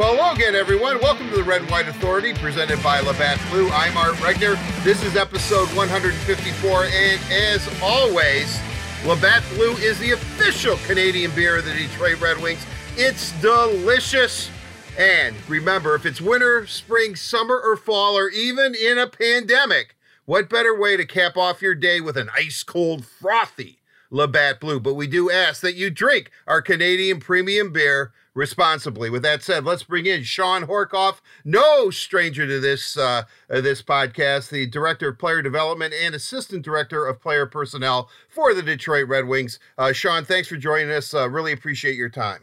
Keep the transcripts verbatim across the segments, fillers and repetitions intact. Well, hello again, everyone. Welcome to the Red and White Authority, presented by Labatt Blue. I'm Art Regner. This is episode one fifty-four, and as always, Labatt Blue is the official Canadian beer of the Detroit Red Wings. It's delicious. And remember, if it's winter, spring, summer, or fall, or even in a pandemic, what better way to cap off your day with an ice-cold, frothy Labatt Blue? But we do ask that you drink our Canadian premium beer responsibly. With that said, let's bring in Shawn Horcoff, no stranger to this uh, this podcast, the Director of Player Development and Assistant Director of Player Personnel for the Detroit Red Wings. Uh, Shawn, thanks for joining us. Uh, really appreciate your time.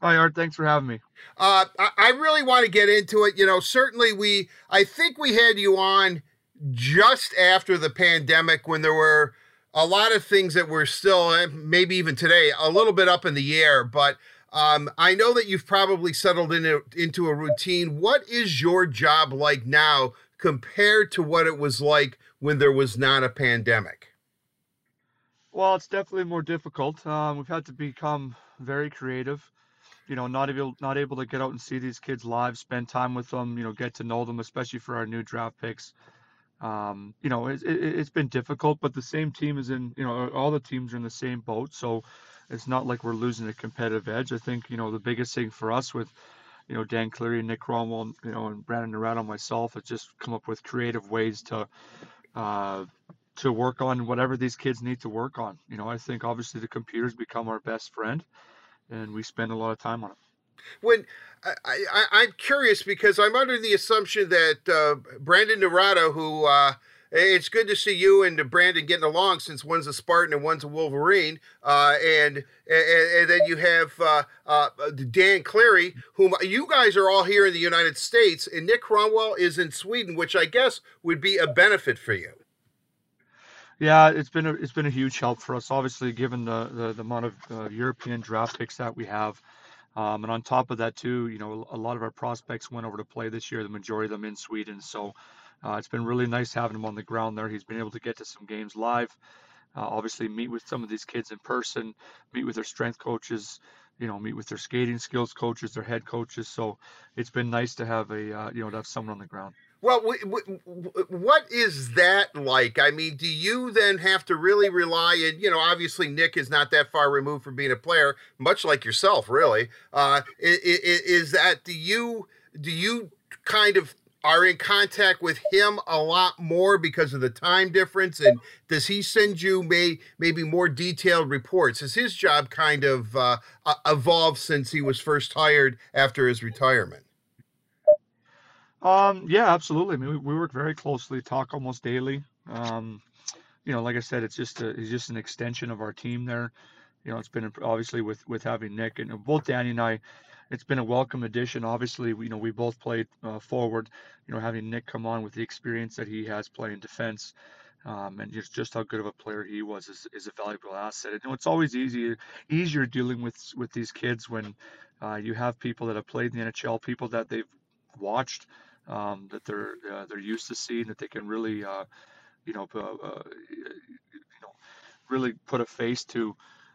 Hi, Art. Thanks for having me. Uh, I, I really want to get into it. You know, certainly we, I think we had you on just after the pandemic when there were a lot of things that were still, maybe even today, a little bit up in the air. But um, I know that you've probably settled into, into a routine. What is your job like now compared to what it was like when there was not a pandemic? Well, it's definitely more difficult. Um, we've had to become very creative. You know, not able, not able to get out and see these kids live, spend time with them, you know, get to know them, especially for our new draft picks. Um, you know, it, it, it's been difficult, but the same team is in, you know, all the teams are in the same boat. So it's not like we're losing a competitive edge. I think, you know, the biggest thing for us with, you know, Dan Cleary and Nick Cromwell, and, you know, and Brandon Naurato and myself, it's just come up with creative ways to, uh, to work on whatever these kids need to work on. You know, I think obviously the computer's become our best friend, and we spend a lot of time on it. When I, I, I'm curious, because I'm under the assumption that uh, Brandon Naurato, who uh, it's good to see you and Brandon getting along, since one's a Spartan and one's a Wolverine, uh, and, and and then you have uh, uh, Dan Cleary, whom you guys are all here in the United States, and Nick Cromwell is in Sweden, which I guess would be a benefit for you. Yeah, it's been a, it's been a huge help for us, obviously, given the, the, the amount of uh, European draft picks that we have. Um, and on top of that, too, you know, a lot of our prospects went over to play this year, the majority of them in Sweden. So uh, it's been really nice having him on the ground there. He's been able to get to some games live, uh, obviously meet with some of these kids in person, meet with their strength coaches, you know, meet with their skating skills coaches, their head coaches. So it's been nice to have a, uh, you know, to have someone on the ground. Well, what is that like? I mean, do you then have to really rely on, you know, obviously Nick is not that far removed from being a player, much like yourself, really. Uh, is that, do you, do you kind of are in contact with him a lot more because of the time difference? And does he send you may, maybe more detailed reports? Has his job kind of uh, evolved since he was first hired after his retirement? Um, yeah, absolutely. I mean, we, we work very closely, talk almost daily. Um, you know, like I said, it's just a, it's just an extension of our team there. You know, it's been obviously with, with having Nick and both Danny and I, it's been a welcome addition. Obviously, we, you know, we both played uh, forward, you know, having Nick come on with the experience that he has playing defense, um, and just, just how good of a player he was is, is a valuable asset. And, you know, it's always easier, easier dealing with, with these kids when uh, you have people that have played in the N H L, people that they've watched, Um, that they're uh, they're used to seeing, that they can really, uh, you know, uh, uh, you know, really put a face to,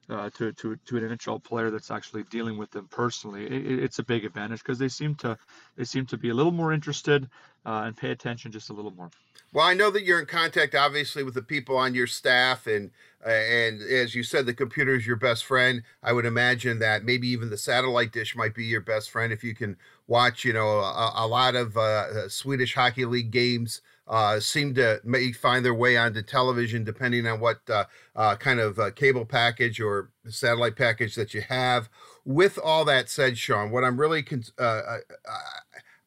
uh, to to to an N H L player that's actually dealing with them personally. It, it's a big advantage because they seem to they seem to be a little more interested uh, and pay attention just a little more. Well, I know that you're in contact, obviously, with the people on your staff, and uh, and as you said, the computer is your best friend. I would imagine that maybe even the satellite dish might be your best friend if you can watch, you know, a, a lot of uh, Swedish Hockey League games uh, seem to make, find their way onto television, depending on what uh, uh, kind of uh, cable package or satellite package that you have. With all that said, Shawn, what I'm really, con- uh,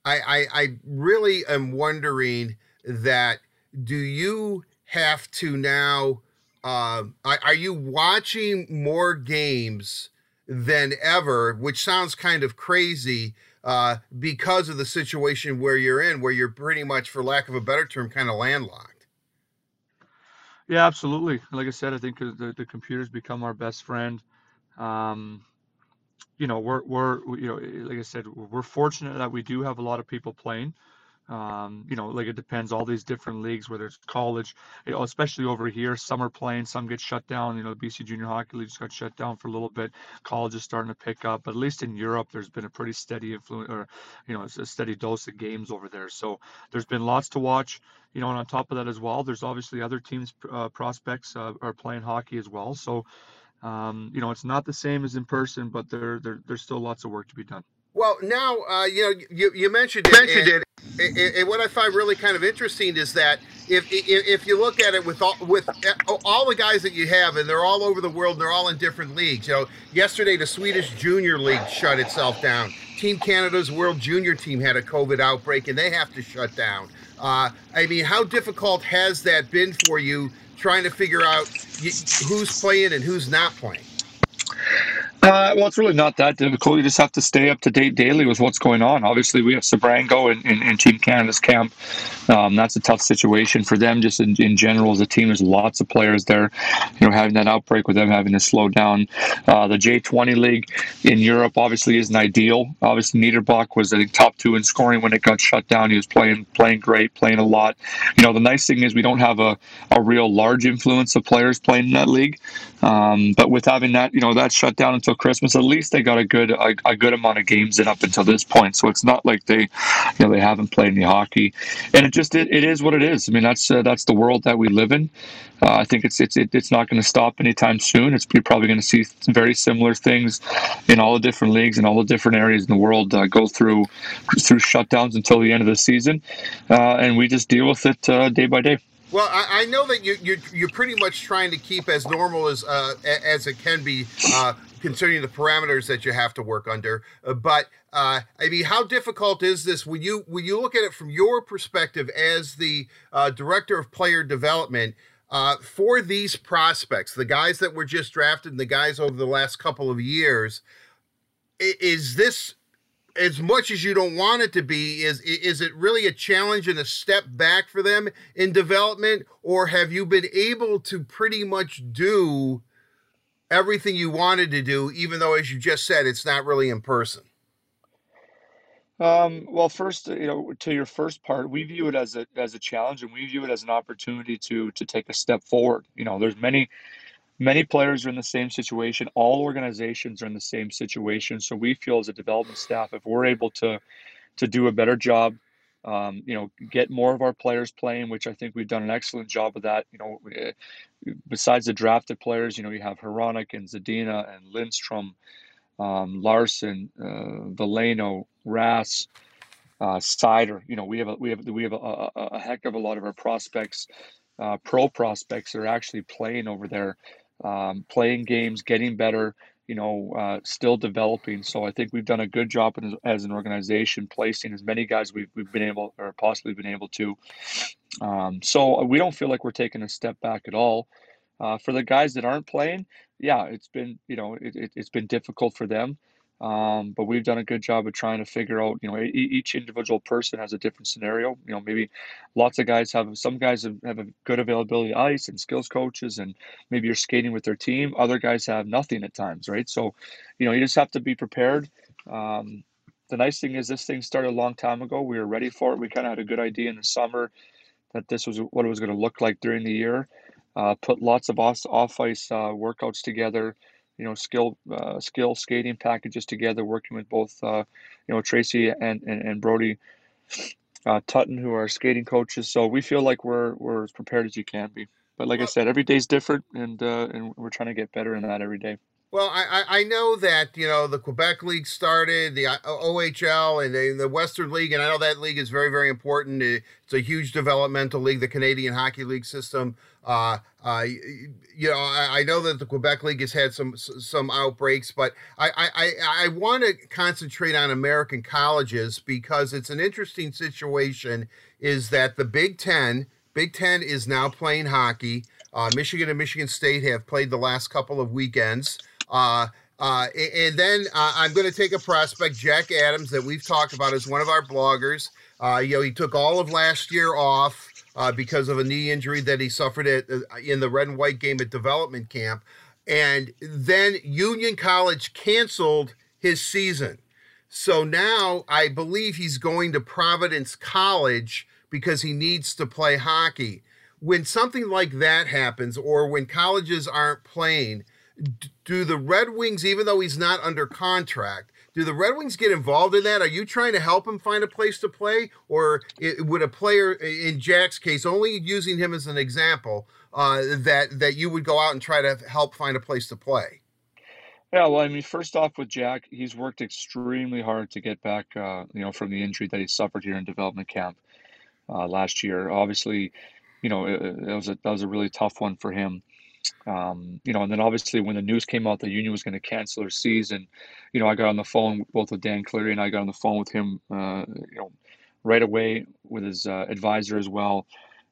I, I, I really am wondering that do you have to now, uh, are you watching more games than ever, which sounds kind of crazy, Uh, because of the situation where you're in, where you're pretty much, for lack of a better term, kind of landlocked? Yeah, absolutely. Like I said, I think the, the computer's become our best friend. Um, you know, we're, we're, you know, like I said, we're fortunate that we do have a lot of people playing. Um, you know, like it depends, all these different leagues, whether it's college, you know, especially over here, some are playing, some get shut down. You know, B C Junior Hockey League just got shut down for a little bit. College is starting to pick up, but at least in Europe, there's been a pretty steady influence, or, you know, a steady dose of games over there. So there's been lots to watch, you know, and on top of that as well, there's obviously other teams, uh, prospects uh, are playing hockey as well. So, um, you know, it's not the same as in person, but there, there there's still lots of work to be done. Well, now, uh, you know, you, you mentioned it. You mentioned and, it. And, and what I find really kind of interesting is that if if, if you look at it with all, with all the guys that you have, and they're all over the world, and they're all in different leagues. You know, yesterday the Swedish Junior League shut itself down. Team Canada's World Junior Team had a COVID outbreak, and they have to shut down. Uh, I mean, how difficult has that been for you, trying to figure out who's playing and who's not playing? Uh, well, it's really not that difficult. You just have to stay up to date daily with what's going on. Obviously, we have Sabrango in, in, in Team Canada's camp. Um, that's a tough situation for them just in, in general as a team. There's lots of players there, you know, having that outbreak with them having to slow down. Uh, the J twenty League in Europe obviously isn't ideal. Obviously, Niederbach was, I think, top two in scoring when it got shut down. He was playing playing great, playing a lot. You know, the nice thing is we don't have a, a real large influence of players playing in that league. Um, but with having that, you know, that shut down until Christmas, at least they got a good a, a good amount of games in up until this point. So it's not like they, you know, they haven't played any hockey. And it just it, it is what it is. I mean, that's uh, that's the world that we live in. Uh, I think it's it's it, it's not going to stop anytime soon. It's you're probably going to see very similar things in all the different leagues and all the different areas in the world uh, go through through shutdowns until the end of the season, uh, and we just deal with it uh, day by day. Well, I, I know that you, you you're pretty much trying to keep as normal as uh, as it can be, uh, concerning the parameters that you have to work under. Uh, but uh, I mean, how difficult is this when you when you look at it from your perspective as the uh, director of player development uh, for these prospects, the guys that were just drafted, and the guys over the last couple of years? Is this, as much as you don't want it to be, is is it really a challenge and a step back for them in development, or have you been able to pretty much do everything you wanted to do, even though, as you just said, it's not really in person? Um, well, first, you know, to your first part, we view it as a as a challenge, and we view it as an opportunity to to take a step forward. You know, there's many. Many players are in the same situation. All organizations are in the same situation. So we feel as a development staff, if we're able to to do a better job, um, you know, get more of our players playing, which I think we've done an excellent job of that. You know, besides the drafted players, you know, you have Hronik and Zadina and Lindström, um, Larson, uh, Veleno, Rass, uh, Seider. You know, we have a, we have we have a, a, a heck of a lot of our prospects, uh, pro prospects that are actually playing over there. Um, playing games, getting better, you know, uh, still developing. So I think we've done a good job as, as an organization, placing as many guys we've, we've been able or possibly been able to. Um, so we don't feel like we're taking a step back at all. Uh, for the guys that aren't playing, yeah, it's been, you know, it, it, it's been difficult for them. Um, but we've done a good job of trying to figure out, you know, e- each individual person has a different scenario. You know, maybe lots of guys have, some guys have, have a good availability of ice and skills coaches, and maybe you're skating with their team. Other guys have nothing at times, right? So, you know, you just have to be prepared. Um, the nice thing is this thing started a long time ago. We were ready for it. We kind of had a good idea in the summer that this was what it was going to look like during the year. Uh, put lots of off, off-ice uh, workouts together. You know, skill, uh, skill skating packages together, working with both, uh, you know, Tracy and and, and Brody uh, Tutton, who are skating coaches. So we feel like we're we're as prepared as you can be. But like well, I said, every day's different, and uh, and we're trying to get better in that every day. Well, I I know that, you know, the Quebec League started, the O H L and the, the Western League, and I know that league is very, very important. It's a huge developmental league, the Canadian Hockey League system. Uh, uh, you know, I, I know that the Quebec League has had some some outbreaks, but I, I, I want to concentrate on American colleges because it's an interesting situation is that the Big Ten, Big Ten is now playing hockey. Uh, Michigan and Michigan State have played the last couple of weekends. Uh, uh, and then uh, I'm going to take a prospect, Jack Adams, that we've talked about as one of our bloggers. Uh, you know, he took all of last year off Uh, because of a knee injury that he suffered at, uh, in the red and white game at development camp. And then Union College canceled his season. So now I believe he's going to Providence College because he needs to play hockey. When something like that happens, or when colleges aren't playing, do the Red Wings, even though he's not under contract, do the Red Wings get involved in that? Are you trying to help him find a place to play? Or it, would a player, in Jack's case, only using him as an example, uh, that, that you would go out and try to help find a place to play? Yeah, well, I mean, first off with Jack, he's worked extremely hard to get back, uh, you know, from the injury that he suffered here in development camp uh, last year. Obviously, you know, it, it was a, that was a really tough one for him. Um, you know, and then obviously when the news came out the union was going to cancel their season, you know, I got on the phone both with Dan Cleary and I got on the phone with him, uh, you know, right away with his uh, advisor as well.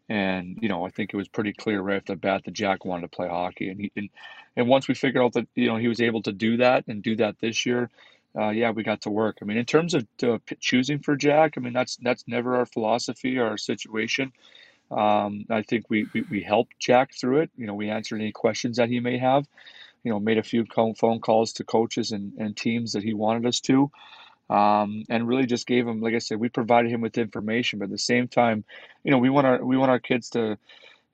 And, you know, I think it was pretty clear right off the bat that Jack wanted to play hockey. And he, and, and once we figured out that, you know, he was able to do that and do that this year, uh, yeah, we got to work. I mean, in terms of uh, choosing for Jack, I mean, that's, that's never our philosophy or our situation. Um, I think we, we, we helped Jack through it. You know, we answered any questions that he may have, you know, made a few phone calls to coaches and, and teams that he wanted us to, um, and really just gave him, like I said, we provided him with information, but at the same time, you know, we want our, we want our kids to,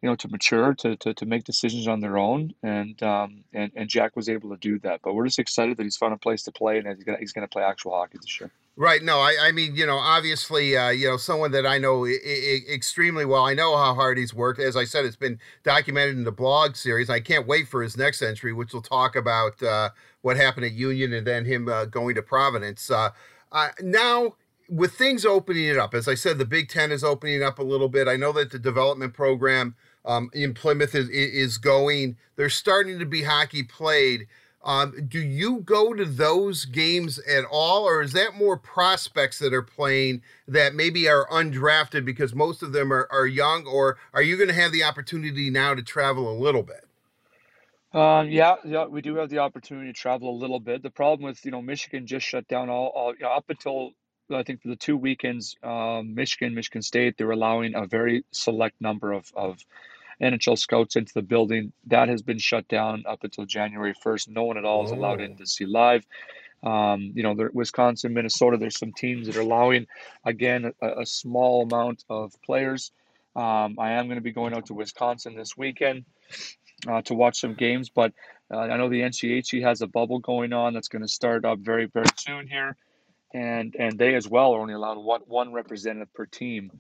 you know, to mature, to, to, to make decisions on their own. And, um, and, and Jack was able to do that, but we're just excited that he's found a place to play and that he's going he's going to play actual hockey this year. Right. No, I, I mean, you know, obviously, uh, you know, someone that I know I- I- extremely well, I know how hard he's worked. As I said, it's been documented in the blog series. I can't wait for his next entry, which will talk about uh, what happened at Union and then him uh, going to Providence. Uh, uh, now, with things opening it up, as I said, the Big Ten is opening up a little bit. I know that the development program um, in Plymouth is, is going. There's starting to be hockey played. Um, do you go to those games at all, or is that more prospects that are playing that maybe are undrafted because most of them are, are young, or are you going to have the opportunity now to travel a little bit? Um, yeah, yeah, we do have the opportunity to travel a little bit. The problem with, you know, Michigan just shut down all, all you know, up until I think for the two weekends, um, Michigan, Michigan State, they were allowing a very select number of, of N H L scouts into the building. That has been shut down up until January first. No one at all is allowed in to see live. Um, you know, there, Wisconsin, Minnesota, there's some teams that are allowing, again, a, a small amount of players. Um, I am going to be going out to Wisconsin this weekend uh, to watch some games, but uh, I know the N C H C has a bubble going on that's going to start up very, very soon here. And and they as well are only allowed one, one representative per team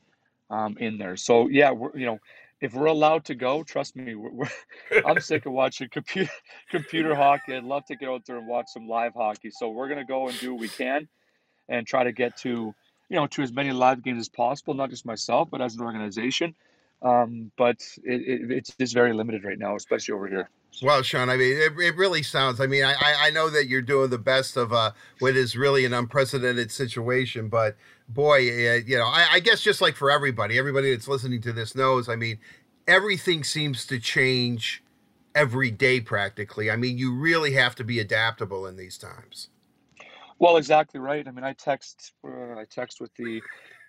um, in there. So, yeah, we're, you know, if we're allowed to go, trust me, we're, we're, I'm sick of watching computer computer hockey. I'd love to get out there and watch some live hockey. So we're going to go and do what we can and try to get to, you know, to as many live games as possible, not just myself, but as an organization. Um, but it, it, it's just very limited right now, especially over here. Well, Shawn, I mean, it, it really sounds, I mean, I, I know that you're doing the best of uh, what is really an unprecedented situation, but boy, uh, you know, I, I guess just like for everybody, everybody that's listening to this knows, I mean, everything seems to change every day practically. I mean, you really have to be adaptable in these times. Well, exactly right. I mean, I text, uh, I text with the,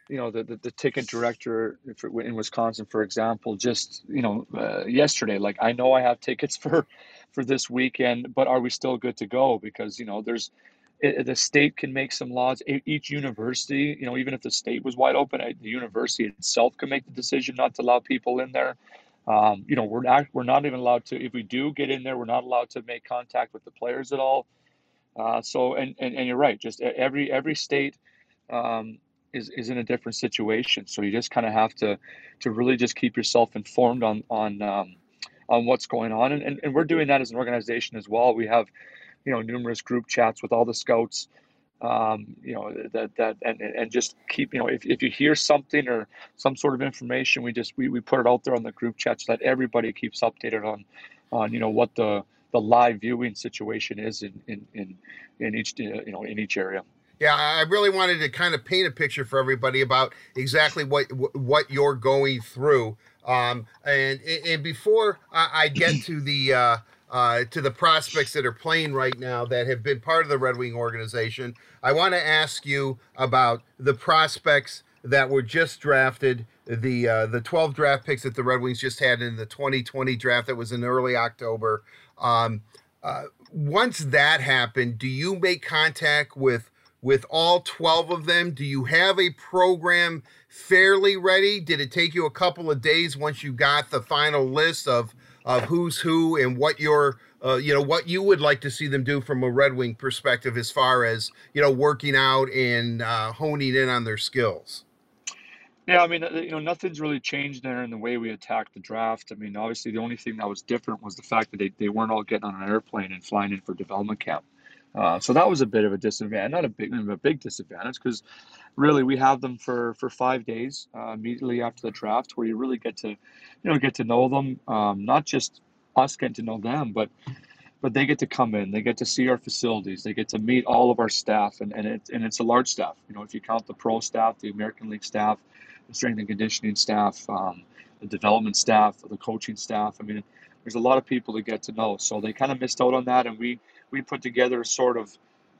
you know, the, the, the ticket director in Wisconsin, for example, just, you know, uh, yesterday, like, I know I have tickets for, for this weekend, but are we still good to go? Because, you know, there's, it, the state can make some laws. Each university, you know, even if the state was wide open, the university itself can make the decision not to allow people in there. Um, you know, we're not, we're not even allowed to, if we do get in there, we're not allowed to make contact with the players at all. Uh, so, and, and, and you're right, just every, every state, um, is, is in a different situation. So you just kind of have to, to really just keep yourself informed on, on, um, on what's going on. And, and, and we're doing that as an organization as well. We have, you know, numerous group chats with all the scouts, um, you know, that, that, and, and just keep, you know, if, if you hear something or some sort of information, we just, we, we put it out there on the group chat so that everybody keeps updated on, on, you know, what the, the live viewing situation is in, in, in, in each, you know, in each area. Yeah, I really wanted to kind of paint a picture for everybody about exactly what what you're going through. Um, and and before I get to the uh, uh, to the prospects that are playing right now that have been part of the Red Wing organization, I want to ask you about the prospects that were just drafted, the uh, the twelve draft picks that the Red Wings just had in the twenty twenty draft that was in early October. Um, uh, once that happened, do you make contact with with all twelve of them? Do you have a program fairly ready? Did it take you a couple of days once you got the final list of of who's who and what your uh, you know what you would like to see them do from a Red Wing perspective as far as you know working out and uh, honing in on their skills? Yeah, I mean, you know, nothing's really changed there in the way we attacked the draft. I mean, obviously, the only thing that was different was the fact that they, they weren't all getting on an airplane and flying in for development camp. Uh, so that was a bit of a disadvantage, not a big, a big disadvantage, because really we have them for, for five days uh, immediately after the draft, where you really get to, you know, get to know them. Um, not just us getting to know them, but but they get to come in, they get to see our facilities, they get to meet all of our staff, and and it's and it's a large staff. You know, if you count the pro staff, the American League staff, the strength and conditioning staff, um, the development staff, the coaching staff. I mean, there's a lot of people to get to know. So they kind of missed out on that, and we we put together a sort of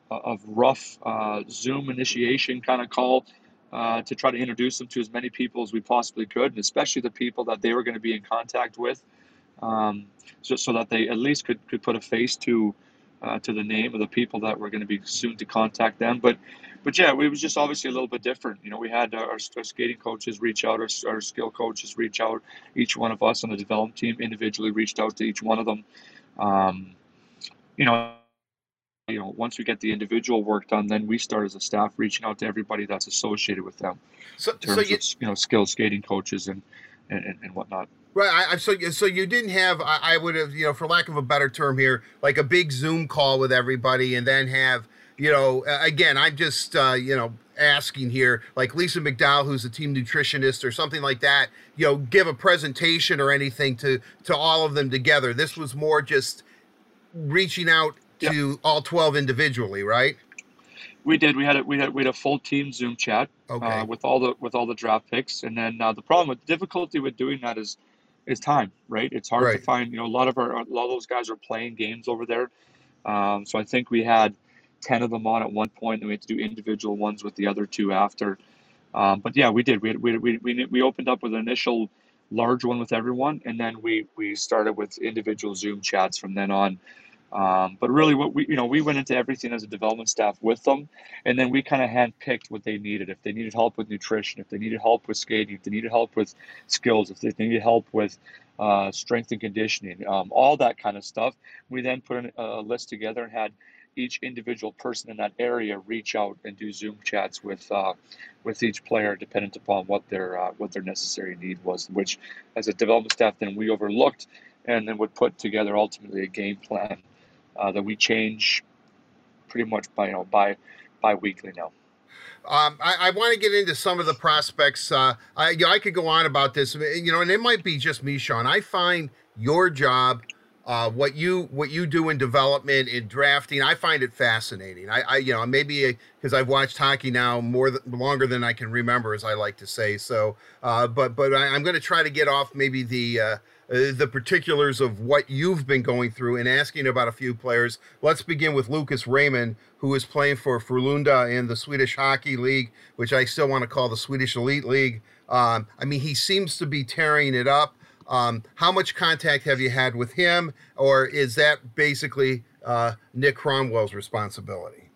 of rough uh, Zoom initiation kind of call uh, to try to introduce them to as many people as we possibly could, and especially the people that they were going to be in contact with, um, so so that they at least could could put a face to uh, to the name of the people that were going to be soon to contact them, but. But yeah, it was just obviously a little bit different. You know, we had our, our skating coaches reach out, our, our skill coaches reach out. Each one of us on the development team individually reached out to each one of them. Um, you know, you know, once we get the individual work done, then we start as a staff reaching out to everybody that's associated with them. So, in terms so you, of, you know, skill skating coaches and and, and whatnot. Right. I, so, so you didn't have, I, I would have, you know, for lack of a better term here, like a big Zoom call with everybody, and then have. You know, again, I'm just, uh, you know, asking here, like Lisa McDowell, who's a team nutritionist or something like that, you know, give a presentation or anything to, to all of them together. This was more just reaching out to yep. all twelve individually, right? We did. We had a, we had, we had a full team Zoom chat okay. uh, with all the, with all the draft picks. And then uh, the problem with the difficulty with doing that is, is time, right? It's hard right. to find, you know, a lot of our, a lot of those guys are playing games over there. Um, so I think we had ten of them on at one point, and we had to do individual ones with the other two after. Um, but yeah, we did. We we we we opened up with an initial large one with everyone, and then we we started with individual Zoom chats from then on. Um, but really, what we you know we went into everything as a development staff with them, and then we kind of handpicked what they needed. If they needed help with nutrition, if they needed help with skating, if they needed help with skills, if they needed help with uh, strength and conditioning, um, all that kind of stuff. We then put a list together and had each individual person in that area reach out and do Zoom chats with uh, with each player, dependent upon what their uh, what their necessary need was, which as a development staff then we overlooked and then would put together ultimately a game plan uh, that we change pretty much by you know by bi-weekly now. Um, I, I want to get into some of the prospects. Uh, I, you know, I could go on about this, you know, and it might be just me, Shawn. I find your job. Uh, what you what you do in development, in drafting, I find it fascinating. I, I you know, maybe because I've watched hockey now more th- longer than I can remember, as I like to say. So, uh, but but I, I'm going to try to get off maybe the uh, the particulars of what you've been going through and asking about a few players. Let's begin with Lucas Raymond, who is playing for Frölunda in the Swedish Hockey League, which I still want to call the Swedish Elite League. Um, I mean, he seems to be tearing it up. Um, how much contact have you had with him, or is that basically uh, Nick Cromwell's responsibility?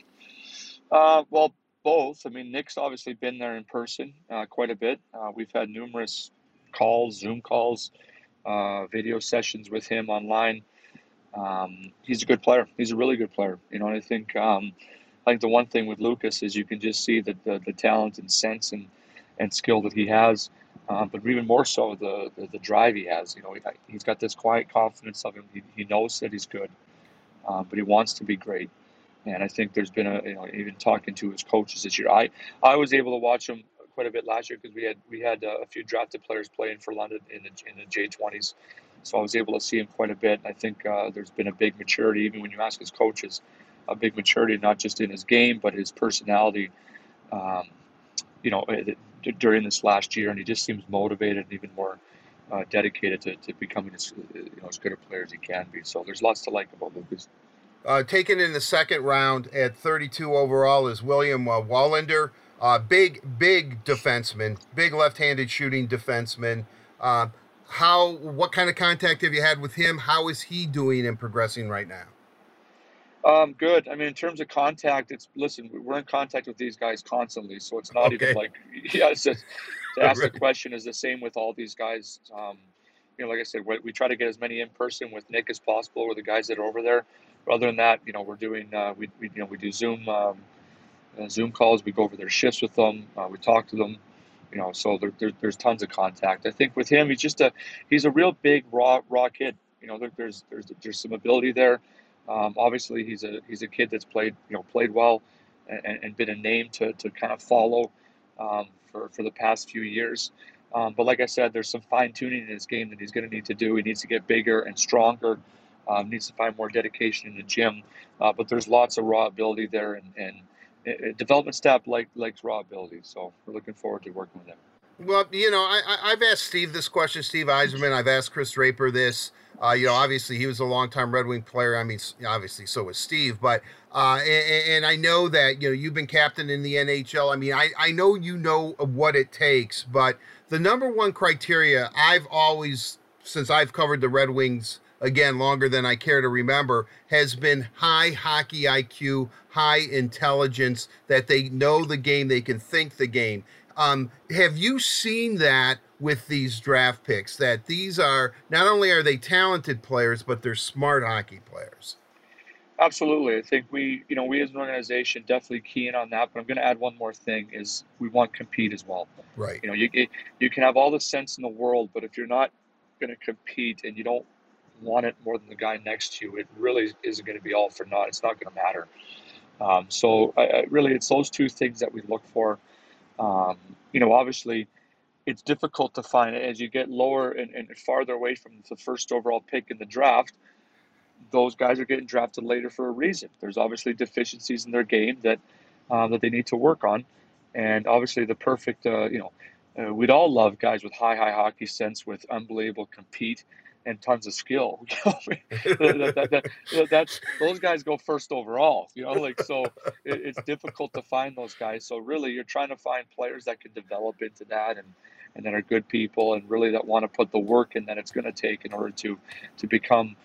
Uh, well, both. I mean, Nick's obviously been there in person uh, quite a bit. Uh, we've had numerous calls, Zoom calls, uh, video sessions with him online. Um, he's a good player. He's a really good player. You know, and I think um, I think the one thing with Lucas is you can just see the the, the talent and sense and, and skill that he has. Uh, but even more so, the, the the drive he has. You know, he, he's got this quiet confidence of him. He, he knows that he's good, uh, but he wants to be great. And I think there's been a you know even talking to his coaches this year. I, I was able to watch him quite a bit last year because we had we had uh, a few drafted players playing for London in the in the J twenties, so I was able to see him quite a bit. And I think uh, there's been a big maturity, even when you ask his coaches, a big maturity not just in his game but his personality. Um, you know. It, during this last year, and he just seems motivated and even more uh, dedicated to, to becoming as, you know, as good a player as he can be. So there's lots to like about Lucas. Uh, taken in the second round at thirty-two overall is William uh, Wallander, uh, big, big defenseman, big left-handed shooting defenseman. Uh, how, what kind of contact have you had with him? How is he doing and progressing right now? Um, good. I mean, in terms of contact, it's, listen, we're in contact with these guys constantly. So it's not okay. even like, yeah, it's just, to ask right. the question is the same with all these guys. Um, you know, like I said, we, we try to get as many in person with Nick as possible or the guys that are over there. But other than that, you know, we're doing, uh, we, we, you know, we do Zoom, um, uh, Zoom calls. We go over their shifts with them. Uh, we talk to them, you know, so there, there, there's tons of contact. I think with him, he's just a, he's a real big, raw, raw kid. You know, there, there's, there's, there's some ability there. Um, obviously, he's a he's a kid that's played you know played well, and, and been a name to, to kind of follow um, for for the past few years. Um, but like I said, there's some fine tuning in his game that he's going to need to do. He needs to get bigger and stronger. Um, needs to find more dedication in the gym. Uh, but there's lots of raw ability there, and and uh, development staff like likes raw ability. So we're looking forward to working with him. Well, you know, I, I've asked Steve this question, Steve Eiserman. I've asked Chris Draper this. Uh, you know, obviously, he was a longtime Red Wing player. I mean, obviously, so was Steve. But uh, and, and I know that, you know, you've been captain in the N H L. I mean, I, I know you know what it takes. But the number one criteria I've always, since I've covered the Red Wings, again, longer than I care to remember, has been high hockey I Q, high intelligence, that they know the game, they can think the game. Um, have you seen that with these draft picks, that these are, not only are they talented players, but they're smart hockey players? Absolutely. I think we, you know, we as an organization definitely key in on that, but I'm going to add one more thing is we want to compete as well. Right. You know, you, you can have all the sense in the world, but if you're not going to compete and you don't want it more than the guy next to you, it really isn't going to be all for naught. It's not going to matter. Um, so I, I really, it's those two things that we look for. Um, you know, obviously, it's difficult to find it as you get lower and, and farther away from the first overall pick in the draft. Those guys are getting drafted later for a reason. There's obviously deficiencies in their game that uh, that they need to work on, and obviously the perfect. Uh, you know, uh, we'd all love guys with high, high hockey sense, with unbelievable compete and tons of skill. You know, that, that, that, that, that's those guys go first overall. You know, like so, it, it's difficult to find those guys. So really, you're trying to find players that can develop into that, and and that are good people, and really that want to put the work in that it's going to take in order to to become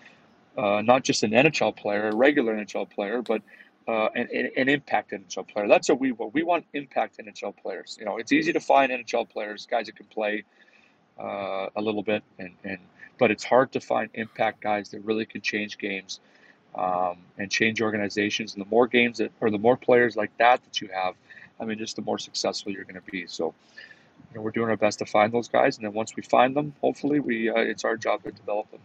uh, not just an N H L player, a regular N H L player, but uh, an, an impact N H L player. That's what we want. We want impact N H L players. You know, it's easy to find N H L players, guys that can play uh, a little bit and and. But it's hard to find impact guys that really can change games um, and change organizations. And the more games that, or the more players like that that you have, I mean, just the more successful you're going to be. So, you know, we're doing our best to find those guys. And then once we find them, hopefully, we uh, it's our job to develop them.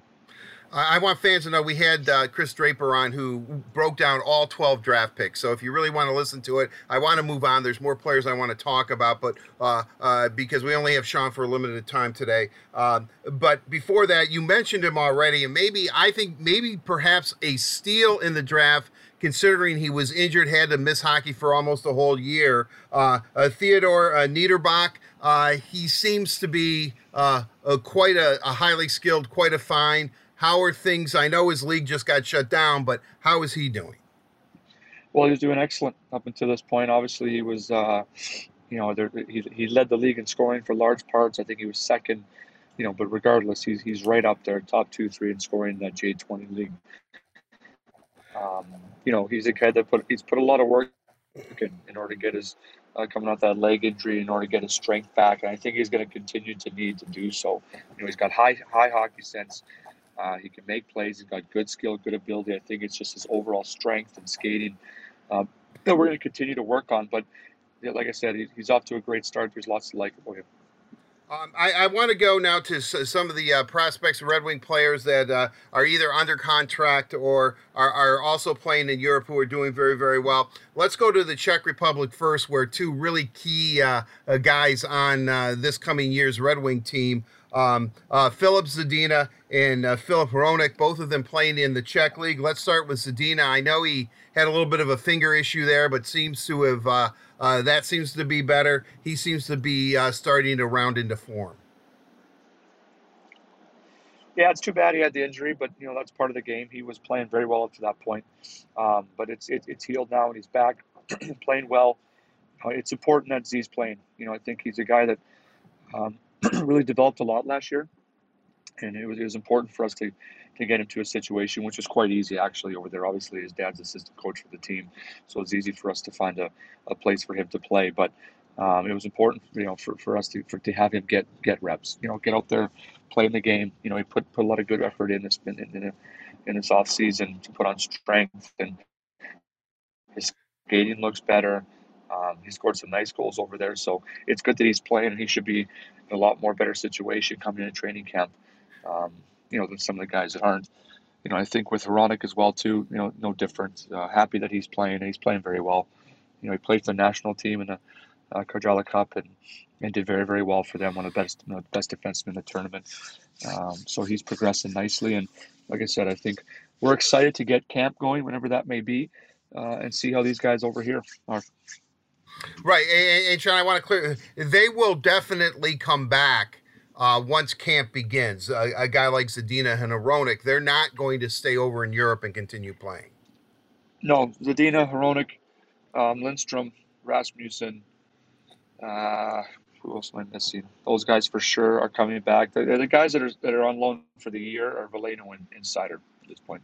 I want fans to know we had uh, Chris Draper on, who broke down all twelve draft picks. So if you really want to listen to it, I want to move on. There's more players I want to talk about, but uh, uh, because we only have Shawn for a limited time today. Uh, but before that, you mentioned him already, and maybe I think maybe perhaps a steal in the draft, considering he was injured, had to miss hockey for almost a whole year. Uh, uh, Theodore uh, Niederbach, uh, he seems to be uh, a, quite a, a highly skilled, quite a fine. How are things? I know his league just got shut down, but how is he doing? Well, he's doing excellent up until this point. Obviously, he was, uh, you know, there, he he led the league in scoring for large parts. I think he was second, you know, but regardless, he's he's right up there, top two, three in scoring in that J twenty league. Um, you know, he's a kid that put he's put a lot of work in, in order to get his uh, coming off that leg injury, in order to get his strength back, and I think he's going to continue to need to do so. You know, he's got high high hockey sense. Uh, he can make plays. He's got good skill, good ability. I think it's just his overall strength and skating um, that we're going to continue to work on. But you know, like I said, he, he's off to a great start. There's lots to like about him. Um, I, I want to go now to s- some of the uh, prospects and Red Wing players that uh, are either under contract or are, are also playing in Europe who are doing very, very well. Let's go to the Czech Republic first, where two really key uh, uh, guys on uh, this coming year's Red Wing team, Um, uh, Filip Zadina and uh, Filip Hronik, both of them playing in the Czech League. Let's start with Zadina. I know he had a little bit of a finger issue there, but seems to have uh, uh, that seems to be better. He seems to be uh, starting to round into form. Yeah, it's too bad he had the injury, but you know that's part of the game. He was playing very well up to that point, um, but it's it, it's healed now and he's back playing well. It's important that Z's playing. You know, I think he's a guy that. Um, really developed a lot last year, and it was it was important for us to to get him to a situation, which was quite easy actually over there. Obviously, his dad's assistant coach for the team, so it's easy for us to find a, a place for him to play. But um, it was important, you know, for, for us to for, to have him get get reps, you know, get out there, play in the game. You know, he put, put a lot of good effort in this in, in, in this off season to put on strength, and his skating looks better. Um, he scored some nice goals over there, so it's good that he's playing, and he should be in a lot more better situation coming into training camp, um, you know, than some of the guys that aren't. You know, I think with Hronik as well too, you know, no different. Uh, happy that he's playing, and he's playing very well. You know, he played for the national team in the uh, Karjala Cup and, and did very, very well for them, one of the best, you know, best defensemen in the tournament. Um, so he's progressing nicely, and like I said, I think we're excited to get camp going whenever that may be, uh, and see how these guys over here are. Right, and, and Shawn, I want to clear, they will definitely come back uh, once camp begins. A, a guy like Zadina and Hronik, they're not going to stay over in Europe and continue playing. No, Zadina, Hronik, um, Lindström, Rasmussen, uh, who else am I missing? Those guys for sure are coming back. They're the guys that are that are on loan for the year are Veleno and, and Seider at this point.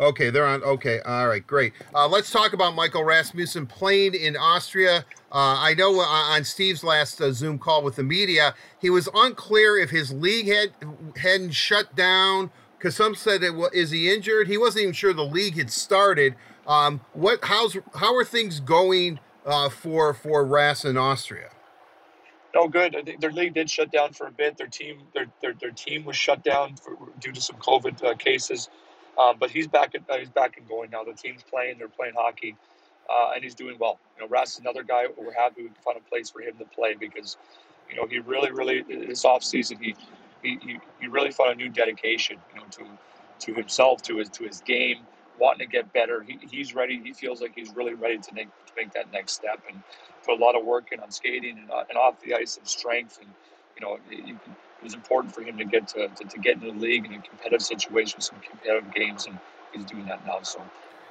Okay, they're on. Okay, all right, great. Uh, let's talk about Michael Rasmussen playing in Austria. Uh, I know on Steve's last uh, Zoom call with the media, he was unclear if his league had hadn't shut down because some said, it, well, "Is he injured?" He wasn't even sure the league had started. Um, what? How's how are things going uh, for for Rass in Austria? Oh, good. I think their league did shut down for a bit. Their team, their their, their team was shut down for, due to some COVID uh, cases. Um, but he's back. Uh, he's back and going now. The team's playing. They're playing hockey, uh, and he's doing well. You know, Rass is another guy. We're happy we found a place for him to play because, you know, he really, really this off season he, he, he really found a new dedication. You know, to to himself, to his to his game, wanting to get better. He, he's ready. He feels like he's really ready to make to make that next step and put a lot of work in on skating and, uh, and off the ice and strength and. You know, it was important for him to get to, to, to get into the league in a competitive situation, some competitive games, and he's doing that now. So,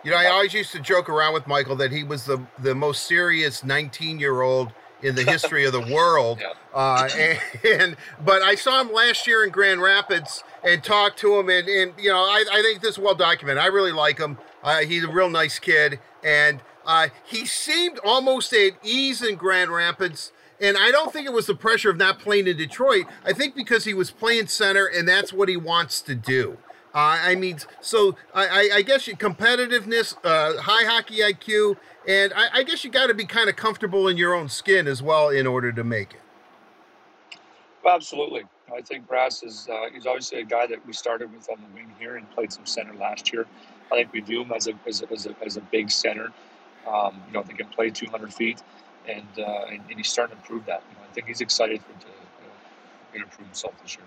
you know, I always used to joke around with Michael that he was the the most serious nineteen-year-old in the history of the world. Yeah. Uh, and, and but I saw him last year in Grand Rapids and talked to him, and, and you know, I, I think this is well documented. I really like him. Uh, he's a real nice kid, and uh, he seemed almost at ease in Grand Rapids. And I don't think it was the pressure of not playing in Detroit. I think because he was playing center, and that's what he wants to do. Uh, I mean, so I, I guess your competitiveness, uh, high hockey I Q, and I, I guess you got to be kind of comfortable in your own skin as well in order to make it. Well, absolutely. I think Rass is uh, he's obviously a guy that we started with on the wing here and played some center last year. I think we view him as a as a, as a, as a big center. Um, you know, they can play two hundred feet. And, uh, and and he's starting to improve that. You know, I think he's excited for to, uh, to improve himself this year.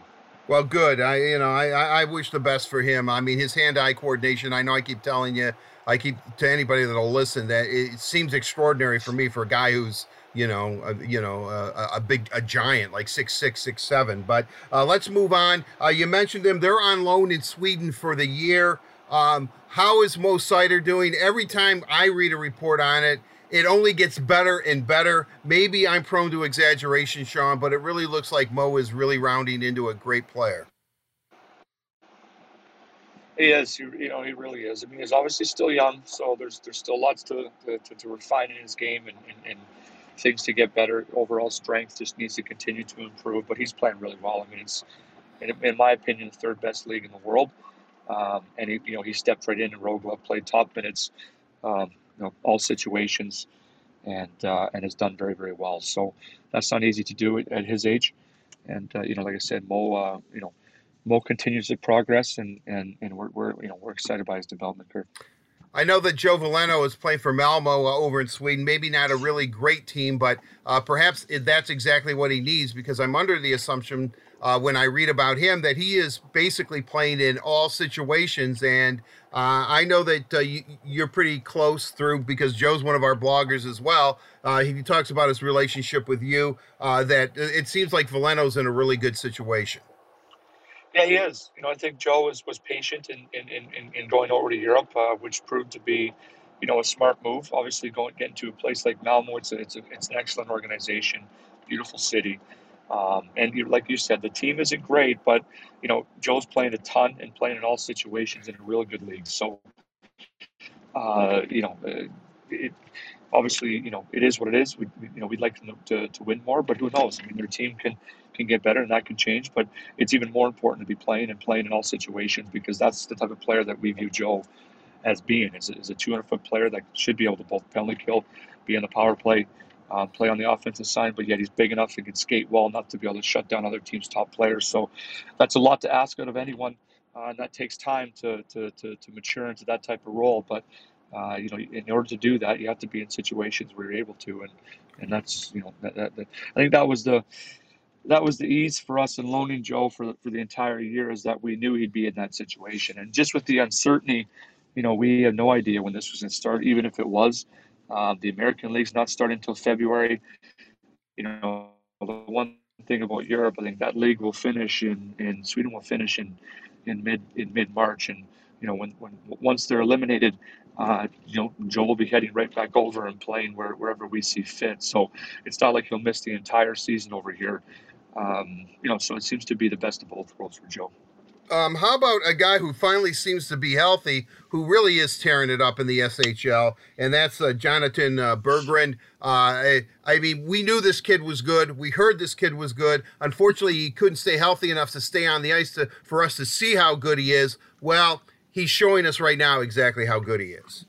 Well, good. I you know I, I wish the best for him. I mean, his hand-eye coordination. I know I keep telling you, I keep to anybody that'll listen that it seems extraordinary for me for a guy who's you know a, you know a, a big a giant like six six six seven. But uh, let's move on. Uh, you mentioned him. They're on loan in Sweden for the year. Um, how is Mo Seider doing? Every time I read a report on it, it only gets better and better. Maybe I'm prone to exaggeration, Shawn, but it really looks like Mo is really rounding into a great player. He is, you know, he really is. I mean, he's obviously still young, so there's there's still lots to to, to, to refine in his game and, and, and things to get better. Overall strength just needs to continue to improve, but he's playing really well. I mean, it's, in, in my opinion, the third best league in the world. Um, and, he, you know, he stepped right in and Rogue Love played top minutes. Um You know, all situations, and uh, and has done very, very well. So that's not easy to do at, at his age. And uh, you know, like I said, Mo, uh, you know, Mo continues to progress, and and and we're we're you know we're excited by his development curve. I know that Joe Veleno is playing for Malmö uh, over in Sweden. Maybe not a really great team, but uh, perhaps that's exactly what he needs. Because I'm under the assumption uh, when I read about him that he is basically playing in all situations. And uh, I know that uh, you, you're pretty close through because Joe's one of our bloggers as well. Uh, he talks about his relationship with you. Uh, that it seems like Veleno's in a really good situation. Yeah, he is. You know, I think Joe was, was patient in, in, in, in going over to Europe, uh, which proved to be, you know, a smart move. Obviously, going getting to a place like Malmö, it's, a, it's, a, it's an excellent organization, beautiful city. Um, and you, like you said, the team isn't great, but, you know, Joe's playing a ton and playing in all situations in a really good league. So, uh, you know, it, obviously, you know, it is what it is. We, you know, we'd like them to, to win more, but who knows? I mean, their team can, can get better and that can change, but it's even more important to be playing and playing in all situations, because that's the type of player that we view Joe as being, is a two hundred foot player that should be able to both penalty kill, be in the power play, Uh, play on the offensive side, but yet he's big enough and can skate well enough to be able to shut down other teams' top players. So that's a lot to ask out of anyone, uh, and that takes time to, to to to mature into that type of role. But uh, you know, in order to do that, you have to be in situations where you're able to, and and that's you know, that, that, that, I think that was the that was the ease for us in loaning Joe for the, for the entire year, is that we knew he'd be in that situation, and just with the uncertainty, you know, we have no idea when this was going to start, even if it was. Uh, the American League's not starting until February. You know, the one thing about Europe, I think that league will finish in, in Sweden will finish in, in mid in mid March, and you know when, when once they're eliminated, uh, you know Joe will be heading right back over and playing where, wherever we see fit. So it's not like he'll miss the entire season over here. Um, you know, so it seems to be the best of both worlds for Joe. Um, how about a guy who finally seems to be healthy, who really is tearing it up in the S H L, and that's uh, Jonathan uh, Berggren. Uh, I, I mean, we knew this kid was good. We heard this kid was good. Unfortunately, he couldn't stay healthy enough to stay on the ice to, for us to see how good he is. Well, he's showing us right now exactly how good he is.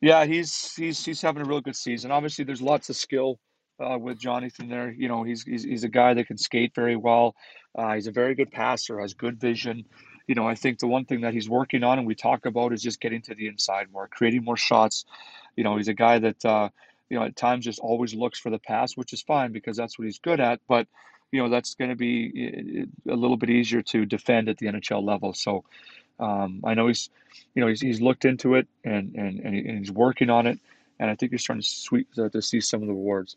Yeah, he's he's he's having a real good season. Obviously, there's lots of skill uh, with Jonathan there. You know, he's he's he's a guy that can skate very well. Uh, he's a very good passer, has good vision. You know, I think the one thing that he's working on and we talk about is just getting to the inside more, creating more shots. You know, he's a guy that, uh, you know, at times just always looks for the pass, which is fine because that's what he's good at. But, you know, that's going to be a little bit easier to defend at the N H L level. So um, I know he's, you know, he's, he's looked into it and, and, and he's working on it. And I think you're starting to, sweep, uh, to see some of the rewards.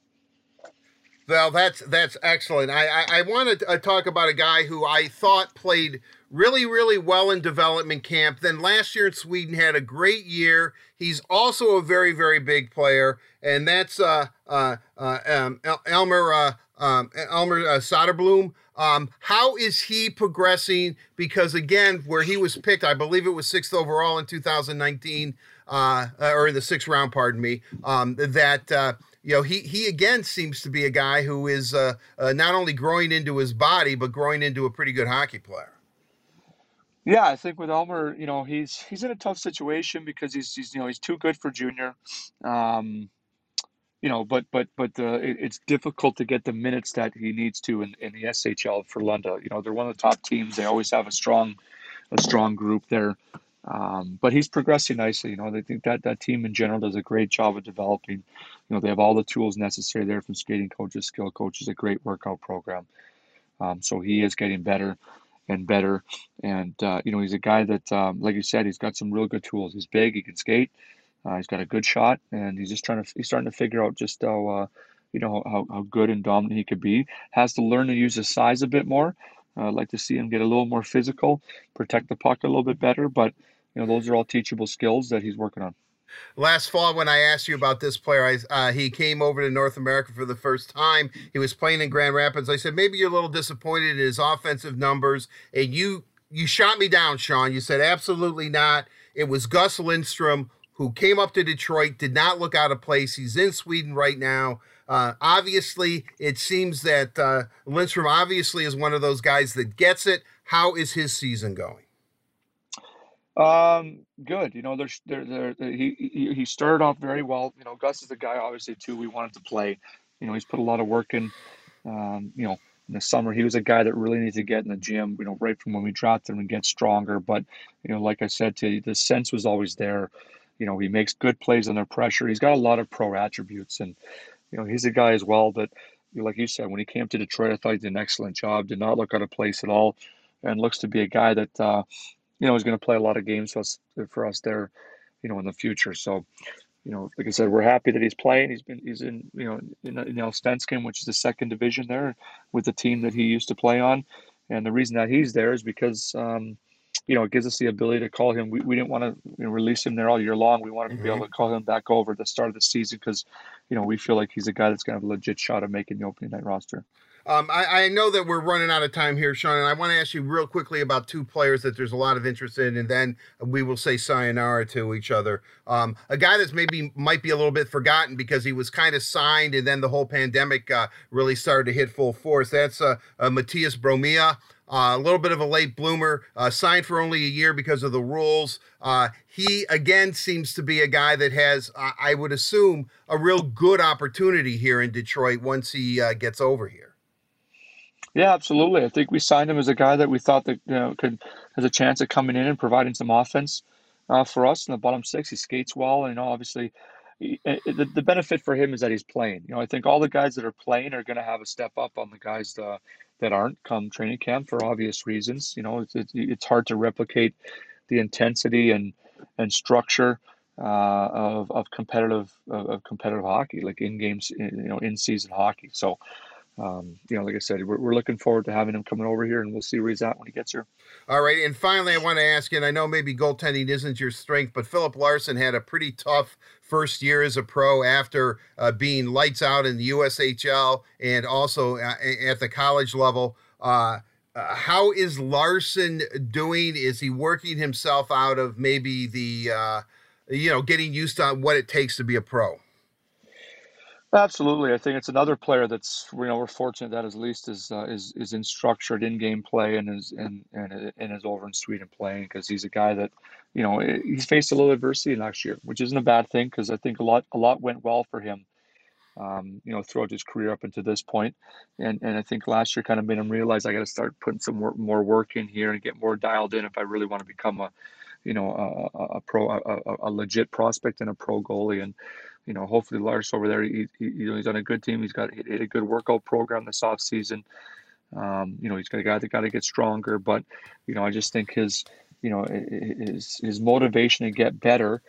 Well, that's that's excellent. I, I, I want to uh, talk about a guy who I thought played really, really well in development camp. Then last year in Sweden had a great year. He's also a very, very big player, and that's uh, uh, uh, um, Elmer uh, um, Elmer uh, Söderblom. Um, how is he progressing? Because, again, where he was picked, I believe it was sixth overall in two thousand nineteen, uh, or in the sixth round, pardon me, um, that uh, – You know, he he again seems to be a guy who is uh, uh, not only growing into his body, but growing into a pretty good hockey player. Yeah, I think with Elmer, you know, he's he's in a tough situation because he's, he's you know he's too good for junior, um, you know. But but but uh, it, it's difficult to get the minutes that he needs to in, in the S H L for Frölunda. You know, they're one of the top teams. They always have a strong a strong group there. Um, but he's progressing nicely. You know, they think that that team in general does a great job of developing. You know, they have all the tools necessary there, from skating coaches, skill coaches, a great workout program. Um, so he is getting better and better. And, uh, you know, he's a guy that, um, like you said, he's got some real good tools. He's big, he can skate, uh, he's got a good shot, and he's just trying to, he's starting to figure out just how, uh, you know, how, how good and dominant he could be. Has to learn to use his size a bit more. Uh, I'd like to see him get a little more physical, protect the puck a little bit better, but, you know, those are all teachable skills that he's working on. Last fall, when I asked you about this player, I, uh, he came over to North America for the first time. He was playing in Grand Rapids. I said, maybe you're a little disappointed in his offensive numbers. And you you shot me down, Shawn. You said, absolutely not. It was Gus Lindström who came up to Detroit, did not look out of place. He's in Sweden right now. Uh, obviously, it seems that uh, Lindström obviously is one of those guys that gets it. How is his season going? Um, good. You know, there's there there he, he he started off very well. You know, Gus is the guy obviously too we wanted to play. You know, he's put a lot of work in. Um, you know, in the summer he was a guy that really needed to get in the gym. You know, right from when we drafted him and get stronger. But you know, like I said to you, the sense was always there. You know, he makes good plays under pressure. He's got a lot of pro attributes, and you know, he's a guy as well that, like you said, when he came to Detroit, I thought he did an excellent job. Did not look out of place at all, and looks to be a guy that. Uh, You know, he's going to play a lot of games for us, for us there, you know, in the future. So, you know, like I said, we're happy that he's playing. He's been, he's in, you know, in, in Allsvenskan, which is the second division there, with the team that he used to play on. And the reason that he's there is because, um, you know, it gives us the ability to call him. We, we didn't want to you know, release him there all year long. We wanted mm-hmm. to be able to call him back over at the start of the season because, you know, we feel like he's a guy that's going to have a legit shot at making the opening night roster. Um, I, I know that we're running out of time here, Shawn, and I want to ask you real quickly about two players that there's a lot of interest in, and then we will say sayonara to each other. Um, a guy that's maybe might be a little bit forgotten because he was kind of signed, and then the whole pandemic uh, really started to hit full force. That's uh, uh, Matthias Bromia. Uh, a little bit of a late bloomer, uh, signed for only a year because of the rules. Uh, he, again, seems to be a guy that has, uh, I would assume, a real good opportunity here in Detroit once he uh, gets over here. Yeah, absolutely. I think we signed him as a guy that we thought that, you know, could has a chance of coming in and providing some offense uh, for us in the bottom six. He skates well, and you know, obviously he, the, the benefit for him is that he's playing. You know, I think all the guys that are playing are going to have a step up on the guys that, that aren't come training camp for obvious reasons. You know, it's, it's hard to replicate the intensity and, and structure uh, of, of competitive, of, of competitive hockey, like in games, you know, in season hockey. So, um, you know, like I said, we're, we're looking forward to having him coming over here, and we'll see where he's at when he gets here. All right. And finally, I want to ask you, and I know maybe goaltending isn't your strength, but Filip Larson had a pretty tough first year as a pro after uh, being lights out in the U S H L and also uh, at the college level. Uh, uh, how is Larson doing? Is he working himself out of maybe the, uh, you know, getting used to what it takes to be a pro? Absolutely. I think it's another player that's, you know, we're fortunate that at least is uh, is is in structured in-game play and is and, and, and is over in Sweden playing, because he's a guy that, you know, he's faced a little adversity last year, which isn't a bad thing, because I think a lot a lot went well for him, um, you know, throughout his career up until this point. And and I think last year kind of made him realize, I got to start putting some more, more work in here and get more dialed in if I really want to become a, you know, a, a pro, a, a legit prospect and a pro goalie. And, you know, hopefully Lars over there, he, he, you know, he's on a good team. He's got he, he a good workout program this off season. Um, you know, he's got a guy that got to get stronger, but, you know, I just think his, you know, his, his motivation to get better,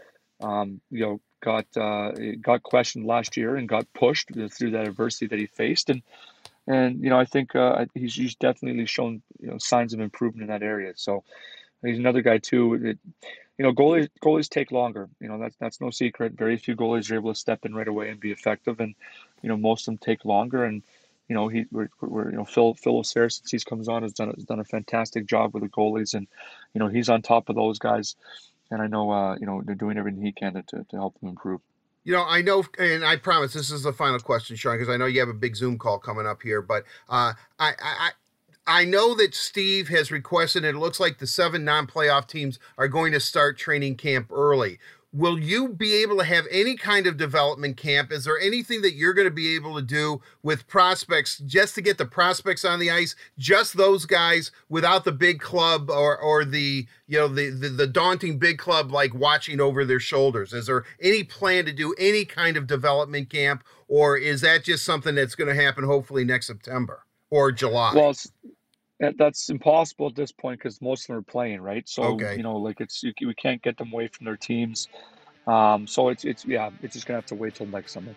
um, you know, got, uh, got questioned last year and got pushed through that adversity that he faced. And, and, you know, I think, uh, he's, he's definitely shown, you know, signs of improvement in that area. So, he's another guy too. It, you know, goalies goalies take longer. You know, that's that's no secret. Very few goalies are able to step in right away and be effective, and you know, most of them take longer. And you know, he we're, we're you know Phil Phil O'Sare, since he comes on, has done has done a fantastic job with the goalies, and you know, he's on top of those guys. And I know uh, you know, they're doing everything he can to to help them improve. You know, I know, and I promise this is the final question, Shawn, because I know you have a big Zoom call coming up here, but uh, I. I, I I know that Steve has requested, and it looks like the seven non-playoff teams are going to start training camp early. Will you be able to have any kind of development camp? Is there anything that you're going to be able to do with prospects just to get the prospects on the ice, just those guys without the big club or, or the, you know, the, the, the daunting big club, like watching over their shoulders? Is there any plan to do any kind of development camp, or is that just something that's going to happen hopefully next September or July? Well, that's impossible at this point because most of them are playing, right? So, okay. You know, like it's you, we can't get them away from their teams. Um, so it's it's yeah, it's just gonna have to wait till next summer.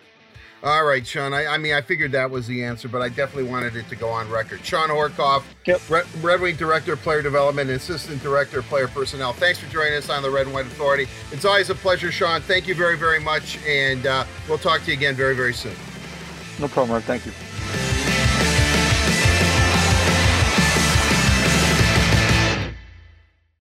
All right, Shawn. I, I mean, I figured that was the answer, but I definitely wanted it to go on record. Shawn Horcoff, yep. Red, Red Wing Director of Player Development and Assistant Director of Player Personnel. Thanks for joining us on the Red and White Authority. It's always a pleasure, Shawn. Thank you very, very much, and uh, we'll talk to you again very, very soon. No problem, Mark. Thank you.